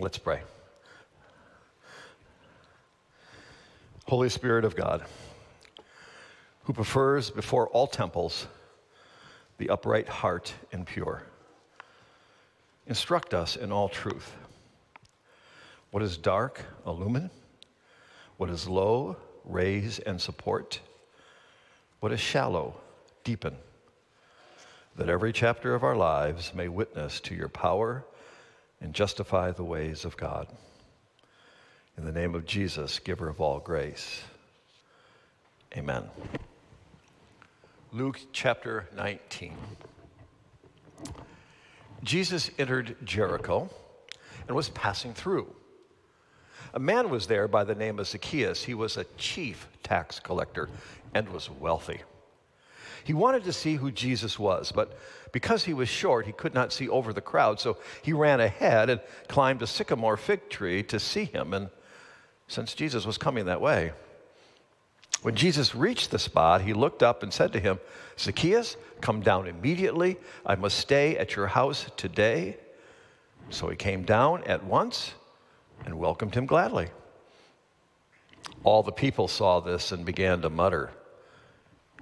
Let's pray. Holy Spirit of God, who prefers before all temples the upright heart and pure, instruct us in all truth. What is dark, illumine. What is low, raise and support. What is shallow, deepen. That every chapter of our lives may witness to your power and justify the ways of God. In the name of Jesus, giver of all grace. Amen. Luke chapter 19. Jesus entered Jericho and was passing through. A man was there by the name of Zacchaeus. He was a chief tax collector and was wealthy. He wanted to see who Jesus was, but because he was short, he could not see over the crowd, so he ran ahead and climbed a sycamore fig tree to see him, and since Jesus was coming that way. When Jesus reached the spot, he looked up and said to him, "Zacchaeus, come down immediately. I must stay at your house today." So he came down at once and welcomed him gladly. All the people saw this and began to mutter,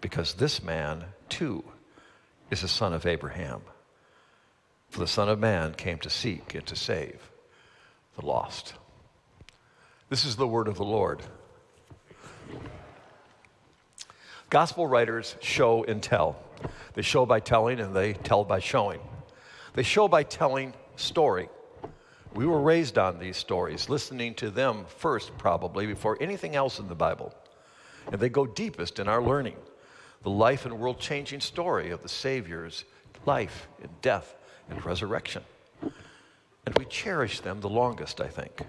because this man, too, is a son of Abraham. For the Son of Man came to seek and to save the lost." This is the word of the Lord. Gospel writers show and tell. They show by telling and they tell by showing. They show by telling story. We were raised on these stories, listening to them first probably before anything else in the Bible. And they go deepest in our learning. The life and world-changing story of the Savior's life and death and resurrection. And we cherish them the longest, I think,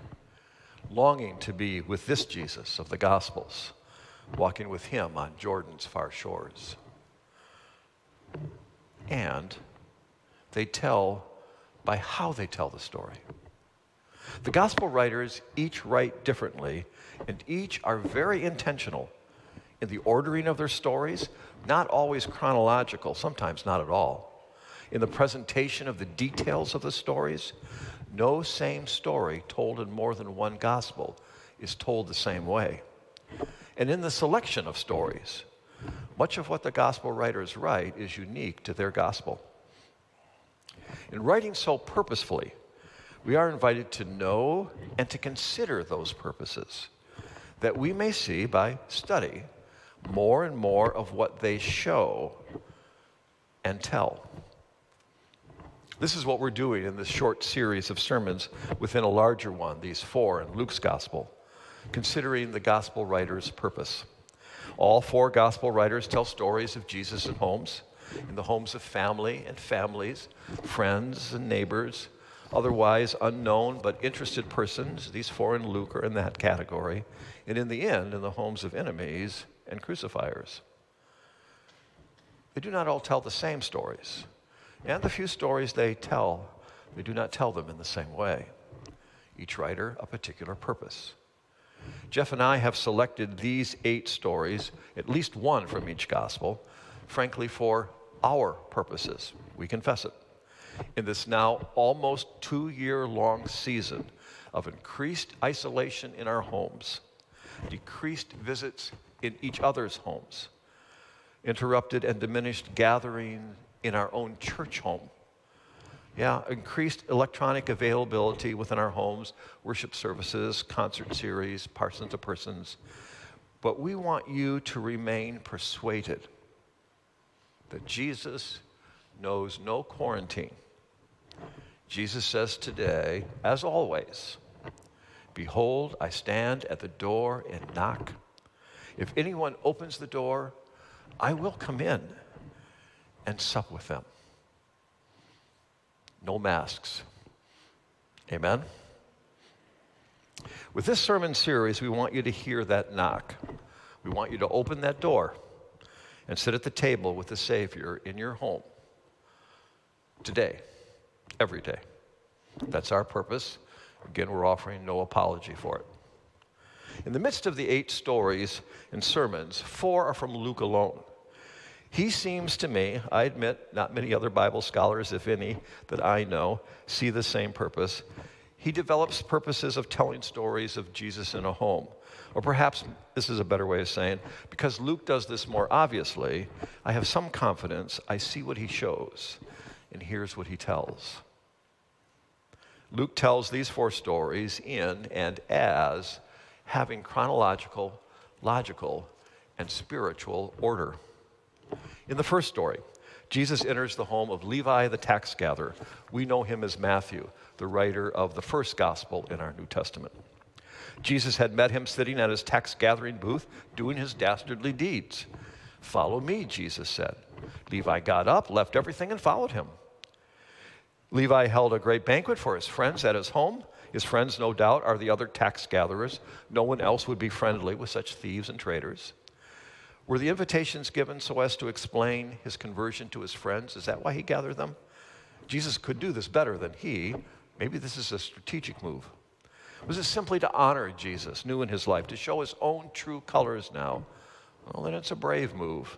longing to be with this Jesus of the Gospels, walking with him on Jordan's far shores. And they tell by how they tell the story. The Gospel writers each write differently, and each are very intentional in the ordering of their stories, not always chronological, sometimes not at all. In the presentation of the details of the stories, no same story told in more than one gospel is told the same way. And in the selection of stories, much of what the gospel writers write is unique to their gospel. In writing so purposefully, we are invited to know and to consider those purposes, that we may see by study more and more of what they show and tell. This is what we're doing in this short series of sermons within a larger one, these 4 in Luke's Gospel, considering the Gospel writer's purpose. All 4 Gospel writers tell stories of Jesus in the homes of family and families, friends and neighbors, otherwise unknown but interested persons. These 4 in Luke are in that category. And in the end, in the homes of enemies and crucifiers. They do not all tell the same stories, and the few stories they tell, they do not tell them in the same way. Each writer a particular purpose. Jeff and I have selected these 8 stories, at least one from each gospel, frankly for our purposes. We confess it. In this now almost 2-year-long season of increased isolation in our homes, decreased visits in each other's homes, interrupted and diminished gathering in our own church home. Yeah, increased electronic availability within our homes, worship services, concert series, person to persons. But we want you to remain persuaded that Jesus knows no quarantine. Jesus says today, as always, "Behold, I stand at the door and knock. If anyone opens the door, I will come in and sup with them." No masks. Amen? With this sermon series, we want you to hear that knock. We want you to open that door and sit at the table with the Savior in your home today, every day. That's our purpose. Again, we're offering no apology for it. In the midst of the 8 stories and sermons, 4 are from Luke alone. He seems to me, I admit, not many other Bible scholars, if any, that I know, see the same purpose. He develops purposes of telling stories of Jesus in a home. Or perhaps, this is a better way of saying, because Luke does this more obviously, I have some confidence. I see what he shows, and here's what he tells. Luke tells these 4 stories in and as having chronological, logical, and spiritual order. In the first story, Jesus enters the home of Levi the tax gatherer. We know him as Matthew, the writer of the first gospel in our New Testament. Jesus had met him sitting at his tax gathering booth doing his dastardly deeds. "Follow me," Jesus said. Levi got up, left everything, and followed him. Levi held a great banquet for his friends at his home. His friends, no doubt, are the other tax gatherers. No one else would be friendly with such thieves and traitors. Were the invitations given so as to explain his conversion to his friends? Is that why he gathered them? Jesus could do this better than he. Maybe this is a strategic move. Was it simply to honor Jesus, new in his life, to show his own true colors now? Well, then it's a brave move.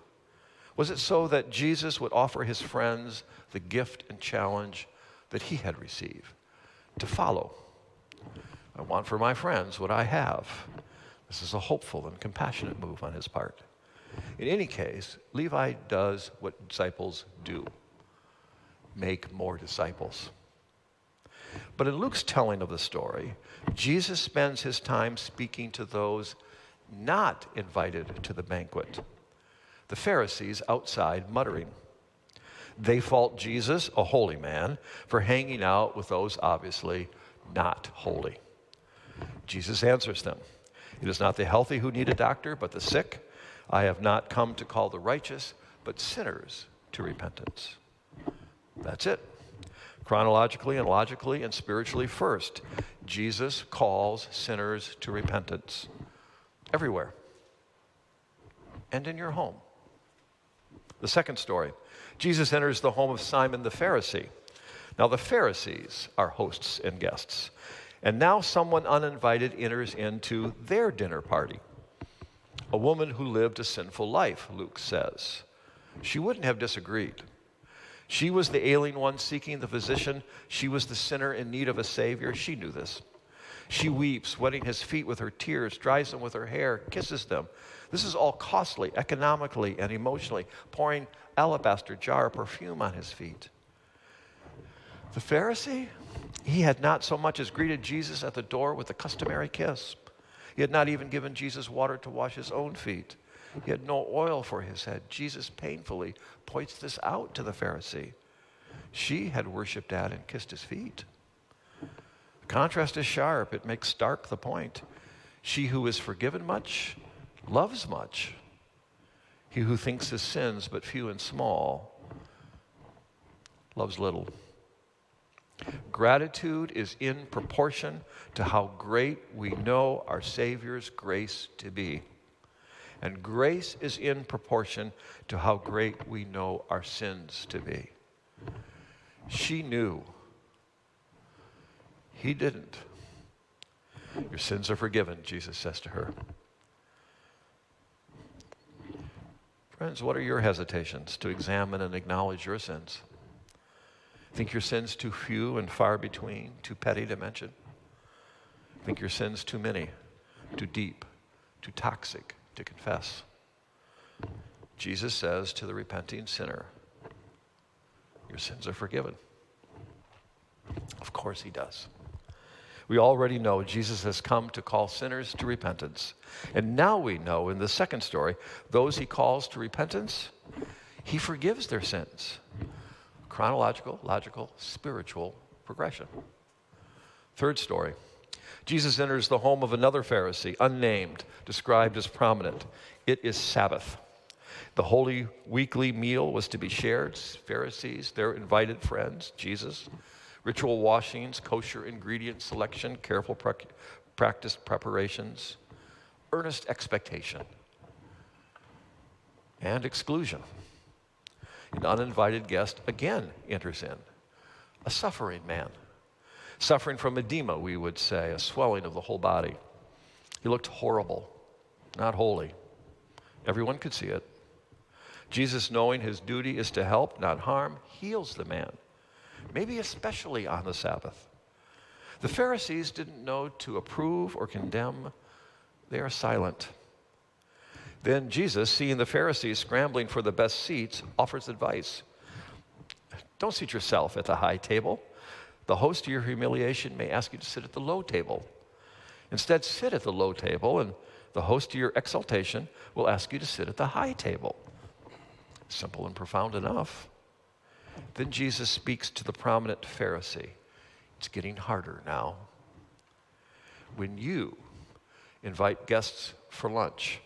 Was it so that Jesus would offer his friends the gift and challenge that he had received, to follow? I want for my friends what I have. This is a hopeful and compassionate move on his part. In any case, Levi does what disciples do, make more disciples. But in Luke's telling of the story, Jesus spends his time speaking to those not invited to the banquet, the Pharisees outside muttering. They fault Jesus, a holy man, for hanging out with those obviously not holy. Jesus answers them. It is not the healthy who need a doctor, but the sick. I have not come to call the righteous, but sinners to repentance. That's it. Chronologically and logically and spiritually first, Jesus calls sinners to repentance everywhere and in your home. The second story, Jesus enters the home of Simon the Pharisee. Now the Pharisees are hosts and guests, and now someone uninvited enters into their dinner party. A woman who lived a sinful life, Luke says. She wouldn't have disagreed. She was the ailing one seeking the physician. She was the sinner in need of a Savior. She knew this. She weeps, wetting his feet with her tears, dries them with her hair, kisses them. This is all costly, economically and emotionally, pouring alabaster jar of perfume on his feet. The Pharisee, he had not so much as greeted Jesus at the door with the customary kiss. He had not even given Jesus water to wash his own feet. He had no oil for his head. Jesus painfully points this out to the Pharisee. She had worshipped at and kissed his feet. The contrast is sharp. It makes stark the point. She who is forgiven much loves much. He who thinks his sins but few and small loves little. Gratitude is in proportion to how great we know our Savior's grace to be. And grace is in proportion to how great we know our sins to be. She knew. He didn't. Your sins are forgiven, Jesus says to her. Friends, what are your hesitations to examine and acknowledge your sins? Think your sins too few and far between, too petty to mention? Think your sins too many, too deep, too toxic to confess? Jesus says to the repenting sinner, your sins are forgiven. Of course he does. We already know Jesus has come to call sinners to repentance. And now we know in the second story, those he calls to repentance, he forgives their sins. Chronological, logical, spiritual progression. Third story, Jesus enters the home of another Pharisee, unnamed, described as prominent. It is Sabbath. The holy weekly meal was to be shared. Pharisees, their invited friends, Jesus. Ritual washings, kosher ingredient selection, careful practiced preparations, earnest expectation, and exclusion. An uninvited guest again enters in, a suffering man, suffering from edema, we would say, a swelling of the whole body. He looked horrible, not holy. Everyone could see it. Jesus, knowing his duty is to help, not harm, heals the man, maybe especially on the Sabbath. The Pharisees didn't know to approve or condemn. They are silent. Then Jesus, seeing the Pharisees scrambling for the best seats, offers advice. Don't seat yourself at the high table. The host of your humiliation may ask you to sit at the low table. Instead, sit at the low table, and the host of your exaltation will ask you to sit at the high table. Simple and profound enough. Then Jesus speaks to the prominent Pharisee. It's getting harder now. When you invite guests for lunch,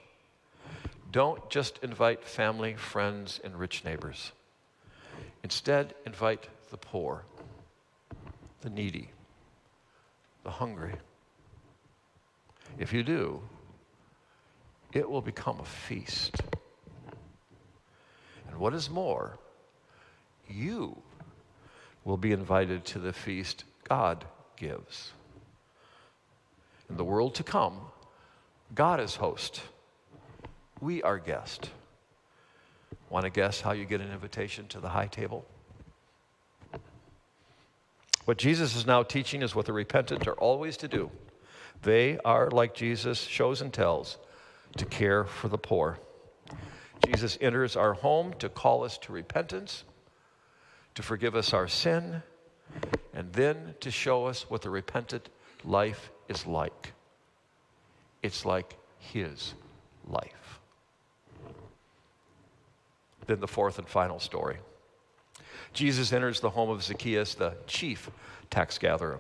don't just invite family, friends, and rich neighbors. Instead, invite the poor, the needy, the hungry. If you do, it will become a feast. And what is more, you will be invited to the feast God gives. In the world to come, God is host. We are guest. Want to guess how you get an invitation to the high table? What Jesus is now teaching is what the repentant are always to do. They are, like Jesus shows and tells, to care for the poor. Jesus enters our home to call us to repentance, to forgive us our sin, and then to show us what the repentant life is like. It's like his life. Then the fourth and final story. Jesus enters the home of Zacchaeus, the chief tax gatherer.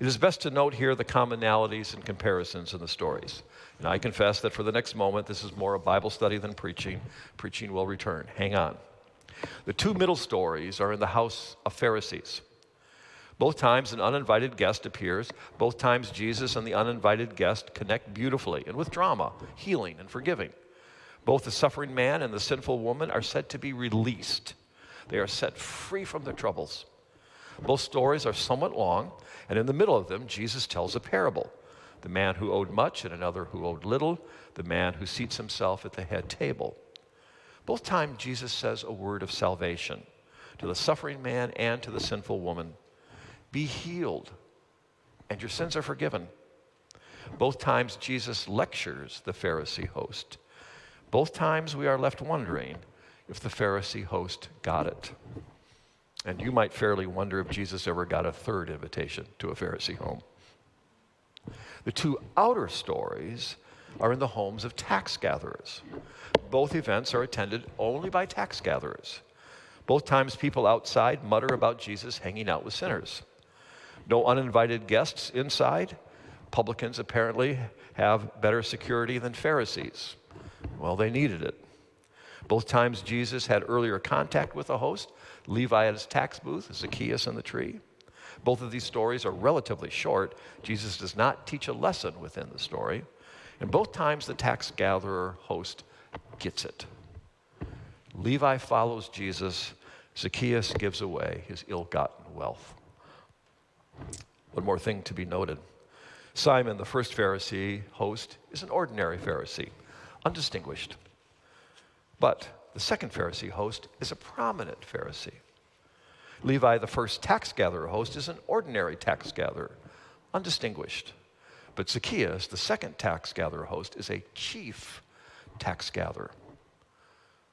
It is best to note here the commonalities and comparisons in the stories. And I confess that for the next moment, this is more a Bible study than preaching. Preaching will return. Hang on. The two middle stories are in the house of Pharisees. Both times an uninvited guest appears. Both times Jesus and the uninvited guest connect beautifully and with drama, healing and forgiving. Both the suffering man and the sinful woman are said to be released. They are set free from their troubles. Both stories are somewhat long, and in the middle of them, Jesus tells a parable. The man who owed much and another who owed little, the man who seats himself at the head table. Both times Jesus says a word of salvation to the suffering man and to the sinful woman. Be healed, and your sins are forgiven. Both times Jesus lectures the Pharisee host. Both times we are left wondering if the Pharisee host got it. And you might fairly wonder if Jesus ever got a third invitation to a Pharisee home. The two outer stories are in the homes of tax gatherers. Both events are attended only by tax gatherers. Both times people outside mutter about Jesus hanging out with sinners. No uninvited guests inside. Publicans apparently have better security than Pharisees. Well, they needed it. Both times Jesus had earlier contact with the host, Levi at his tax booth, Zacchaeus on the tree. Both of these stories are relatively short. Jesus does not teach a lesson within the story. And both times the tax gatherer host gets it. Levi follows Jesus. Zacchaeus gives away his ill-gotten wealth. One more thing to be noted. Simon, the first Pharisee host, is an ordinary Pharisee, undistinguished. But the second Pharisee host is a prominent Pharisee. Levi, the first tax gatherer host, is an ordinary tax gatherer, undistinguished. But Zacchaeus, the second tax gatherer host, is a chief tax gatherer.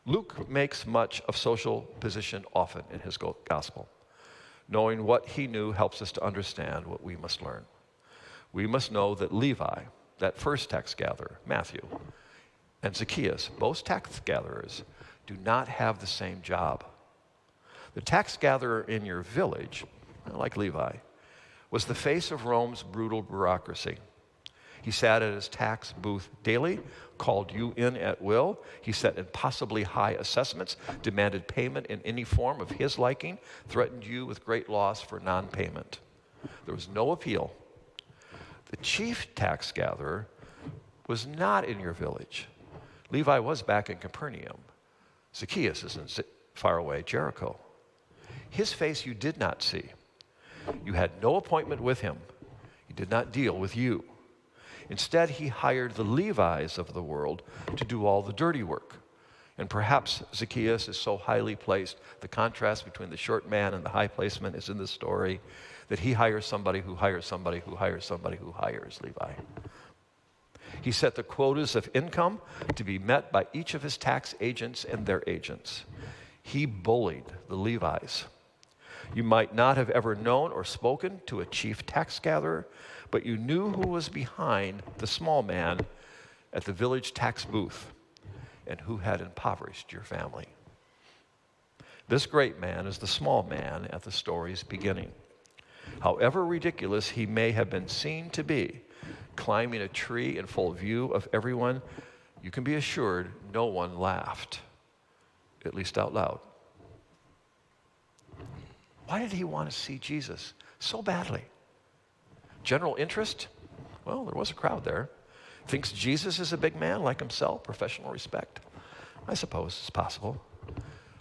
Luke makes much of social position often in his gospel. Knowing what he knew helps us to understand what we must learn. We must know that Levi, that first tax gatherer, Matthew, and Zacchaeus, both tax gatherers, do not have the same job. The tax gatherer in your village, like Levi, was the face of Rome's brutal bureaucracy. He sat at his tax booth daily, called you in at will. He set impossibly high assessments, demanded payment in any form of his liking, threatened you with great loss for non-payment. There was no appeal. The chief tax gatherer was not in your village. Levi was back in Capernaum. Zacchaeus is in far away Jericho. His face you did not see. You had no appointment with him. He did not deal with you. Instead, he hired the Levites of the world to do all the dirty work. And perhaps Zacchaeus is so highly placed, the contrast between the short man and the high placeman is in the story, that he hires somebody who hires somebody who hires somebody who hires Levi. He set the quotas of income to be met by each of his tax agents and their agents. He bullied the Levites. You might not have ever known or spoken to a chief tax gatherer, but you knew who was behind the small man at the village tax booth and who had impoverished your family. This great man is the small man at the story's beginning. However ridiculous he may have been seen to be, climbing a tree in full view of everyone, you can be assured no one laughed, at least out loud. Why did he want to see Jesus so badly? General interest? Well, there was a crowd there. Thinks Jesus is a big man like himself, professional respect. I suppose it's possible.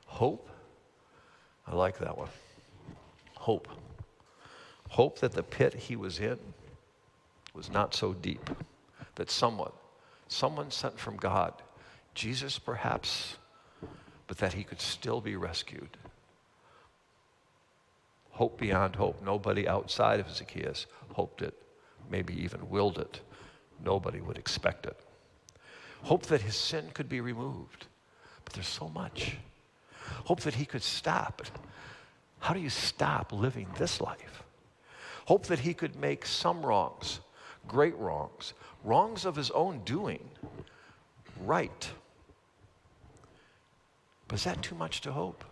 Hope? I like that one. Hope. Hope that the pit he was in was not so deep, that someone sent from God, Jesus perhaps, but that he could still be rescued. Hope beyond hope. Nobody outside of Zacchaeus hoped it, maybe even willed it. Nobody would expect it. Hope that his sin could be removed, but there's so much. Hope that he could stop. How do you stop living this life? Hope that he could make some wrongs, great wrongs, wrongs of his own doing, right. But is that too much to hope?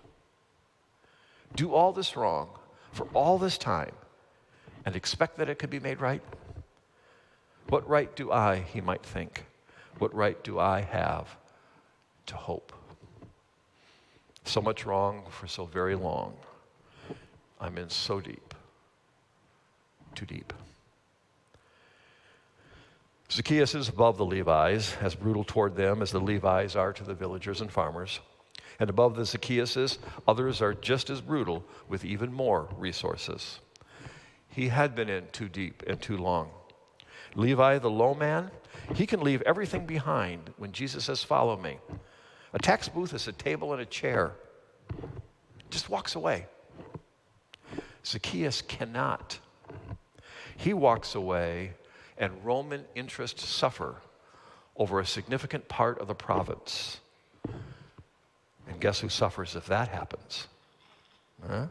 Do all this wrong for all this time and expect that it could be made right? What right do I, he might think, what right do I have to hope? So much wrong for so very long. I'm in so deep, too deep. Zacchaeus is above the Levites, as brutal toward them as the Levites are to the villagers and farmers. And above the Zacchaeuses, others are just as brutal with even more resources. He had been in too deep and too long. Levi, the low man, he can leave everything behind when Jesus says, follow me. A tax booth is a table and a chair. Just walks away. Zacchaeus cannot. He walks away, and Roman interests suffer over a significant part of the province. And guess who suffers if that happens? Huh?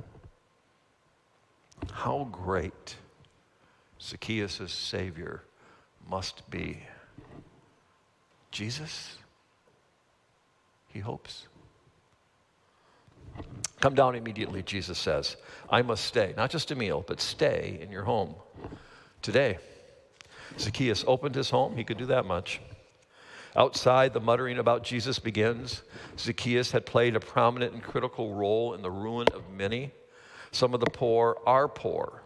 How great Zacchaeus' Savior must be. Jesus, he hopes. Come down immediately, Jesus says. I must stay, not just a meal, but stay in your home today. Zacchaeus opened his home. He could do that much. Outside, the muttering about Jesus begins. Zacchaeus had played a prominent and critical role in the ruin of many. Some of the poor are poor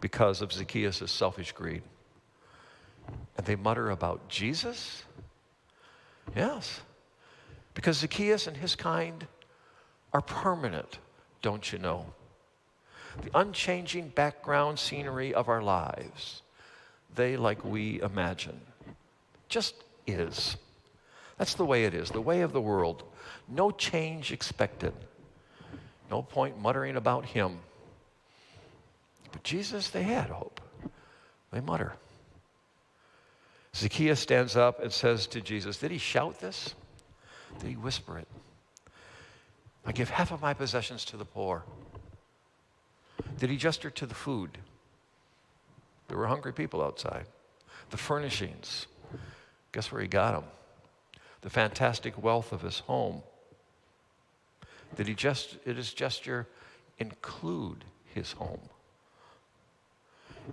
because of Zacchaeus' selfish greed. And they mutter about Jesus? Yes, because Zacchaeus and his kind are permanent, don't you know? The unchanging background scenery of our lives, they, like we imagine, just is. That's the way it is, the way of the world. No change expected. No point muttering about him. But Jesus, they had hope. They mutter. Zacchaeus stands up and says to Jesus, did he shout this? Did he whisper it? I give half of my possessions to the poor. Did he gesture to the food? There were hungry people outside. The furnishings. Guess where he got them? The fantastic wealth of his home. Did his gesture include his home?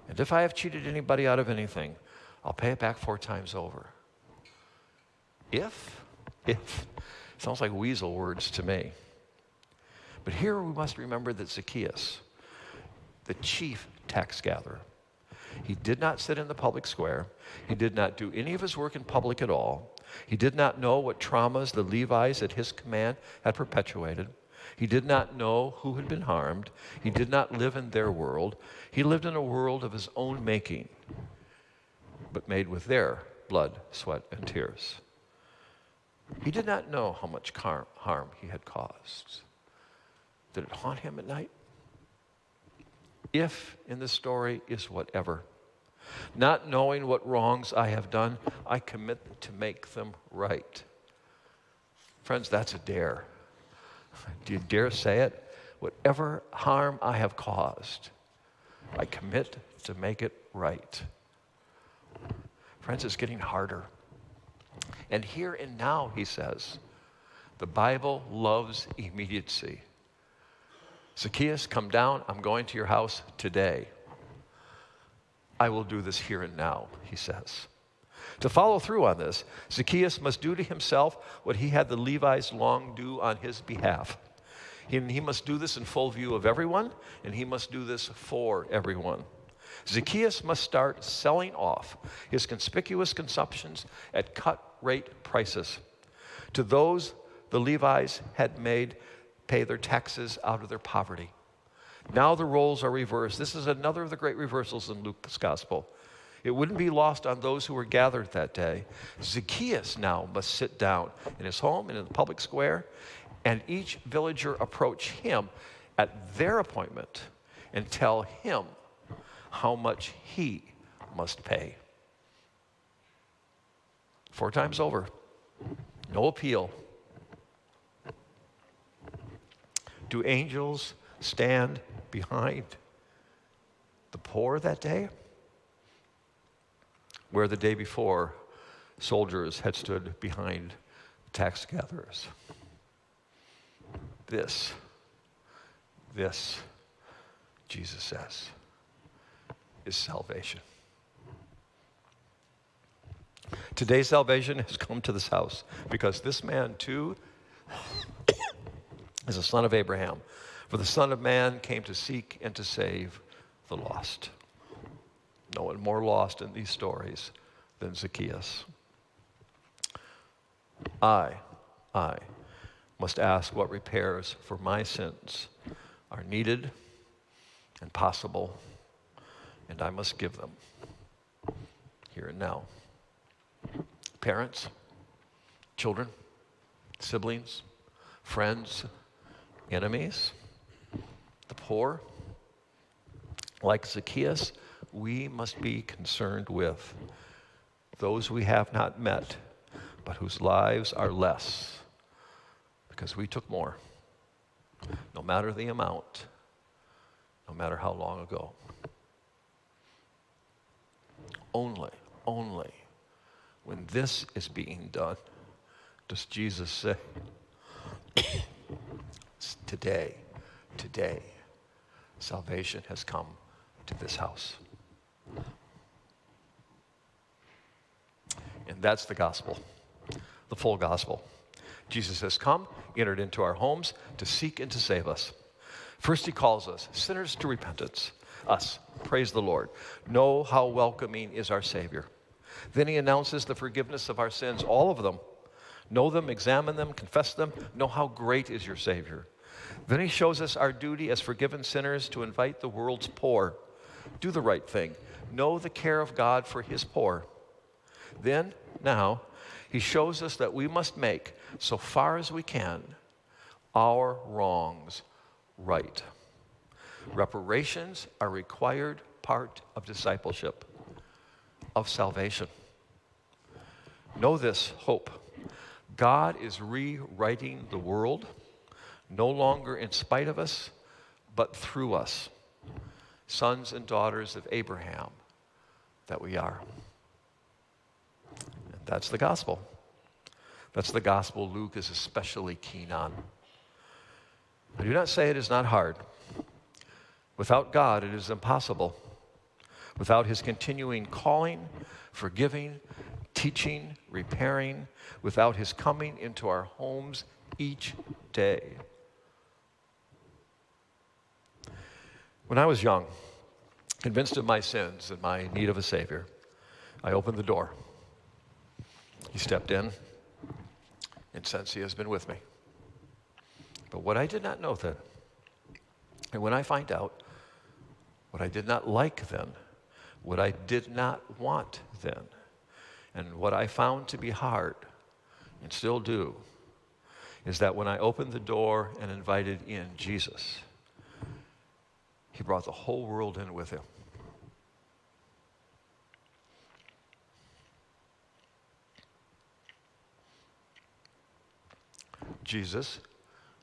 And if I have cheated anybody out of anything, I'll pay it back 4 times over. If. Sounds like weasel words to me. But here we must remember that Zacchaeus, the chief tax gatherer, He did not sit in the public square. He did not do any of his work in public at all. He did not know what traumas the Levites at his command had perpetuated. He did not know who had been harmed. He did not live in their world. He lived in a world of his own making, but made with their blood, sweat, and tears. He did not know how much harm he had caused. Did it haunt him at night? If in the story is whatever. Not knowing what wrongs I have done, I commit to make them right. Friends, that's a dare. Do you dare say it? Whatever harm I have caused, I commit to make it right. Friends, it's getting harder. And here and now, he says, the Bible loves immediacy. Zacchaeus, come down. I'm going to your house today. I will do this here and now, he says. To follow through on this, Zacchaeus must do to himself what he had the Levites long do on his behalf. He must do this in full view of everyone, and he must do this for everyone. Zacchaeus must start selling off his conspicuous consumptions at cut-rate prices to those the Levites had made pay their taxes out of their poverty. Now the roles are reversed. This is another of the great reversals in Luke's gospel. It wouldn't be lost on those who were gathered that day. Zacchaeus now must sit down in his home and in the public square, and each villager approach him at their appointment and tell him how much he must pay. 4 times over. No appeal. Do angels stand behind the poor that day? Where the day before, soldiers had stood behind tax gatherers. This, Jesus says, is salvation. Today's salvation has come to this house because this man too is a son of Abraham. For the Son of Man came to seek and to save the lost. No one more lost in these stories than Zacchaeus. I must ask what repairs for my sins are needed and possible, and I must give them here and now. Parents, children, siblings, friends, enemies, the poor, like Zacchaeus, we must be concerned with those we have not met, but whose lives are less because we took more, no matter the amount, no matter how long ago. Only when this is being done does Jesus say, Today, salvation has come to this house. And that's the gospel, the full gospel. Jesus has come, entered into our homes to seek and to save us. First, he calls us, sinners, to repentance. Us, praise the Lord. Know how welcoming is our Savior. Then he announces the forgiveness of our sins, all of them. Know them, examine them, confess them. Know how great is your Savior. Then he shows us our duty as forgiven sinners to invite the world's poor. Do the right thing. Know the care of God for his poor. Then, now, he shows us that we must make, so far as we can, our wrongs right. Reparations are a required part of discipleship, of salvation. Know this hope. God is rewriting the world, no longer in spite of us, but through us, sons and daughters of Abraham that we are. And that's the gospel. That's the gospel Luke is especially keen on. I do not say it is not hard. Without God, it is impossible. Without his continuing calling, forgiving, teaching, repairing, without his coming into our homes each day. When I was young, Convinced of my sins and my need of a Savior, I opened the door. He stepped in, and since he has been with me. But what I did not know then, and when I find out, what I did not like then, what I did not want then, and what I found to be hard, and still do, is that when I opened the door and invited in Jesus, he brought the whole world in with him. Jesus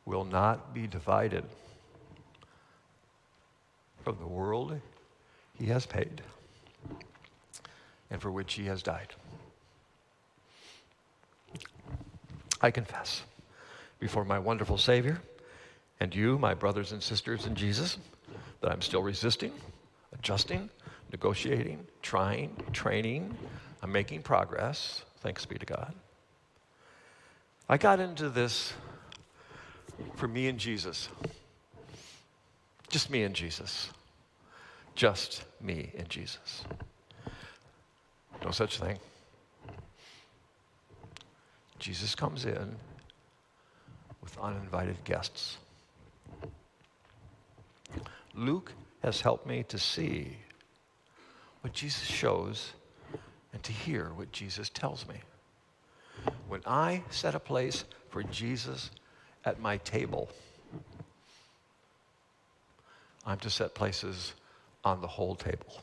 will not be divided from the world he has paid and for which he has died. I confess before my wonderful Savior and you, my brothers and sisters in Jesus, that I'm still resisting, adjusting, negotiating, trying, training. I'm making progress, thanks be to God. I got into this for me and Jesus. Just me and Jesus. Just me and Jesus. No such thing. Jesus comes in with uninvited guests. Luke has helped me to see what Jesus shows and to hear what Jesus tells me. When I set a place for Jesus at my table, I'm to set places on the whole table.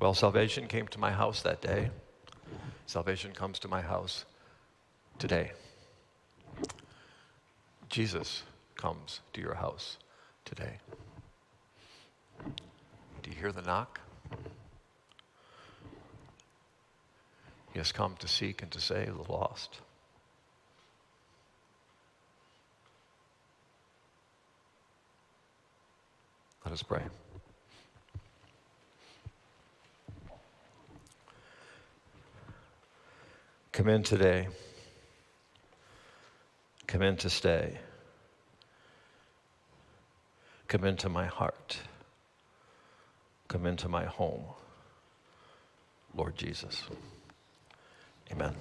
Well, salvation came to my house that day. Salvation comes to my house today. Jesus comes to your house today. Do you hear the knock? He has come to seek and to save the lost. Let us pray. Come in today. Come in to stay. Come into my heart. Come into my home, Lord Jesus. Amen.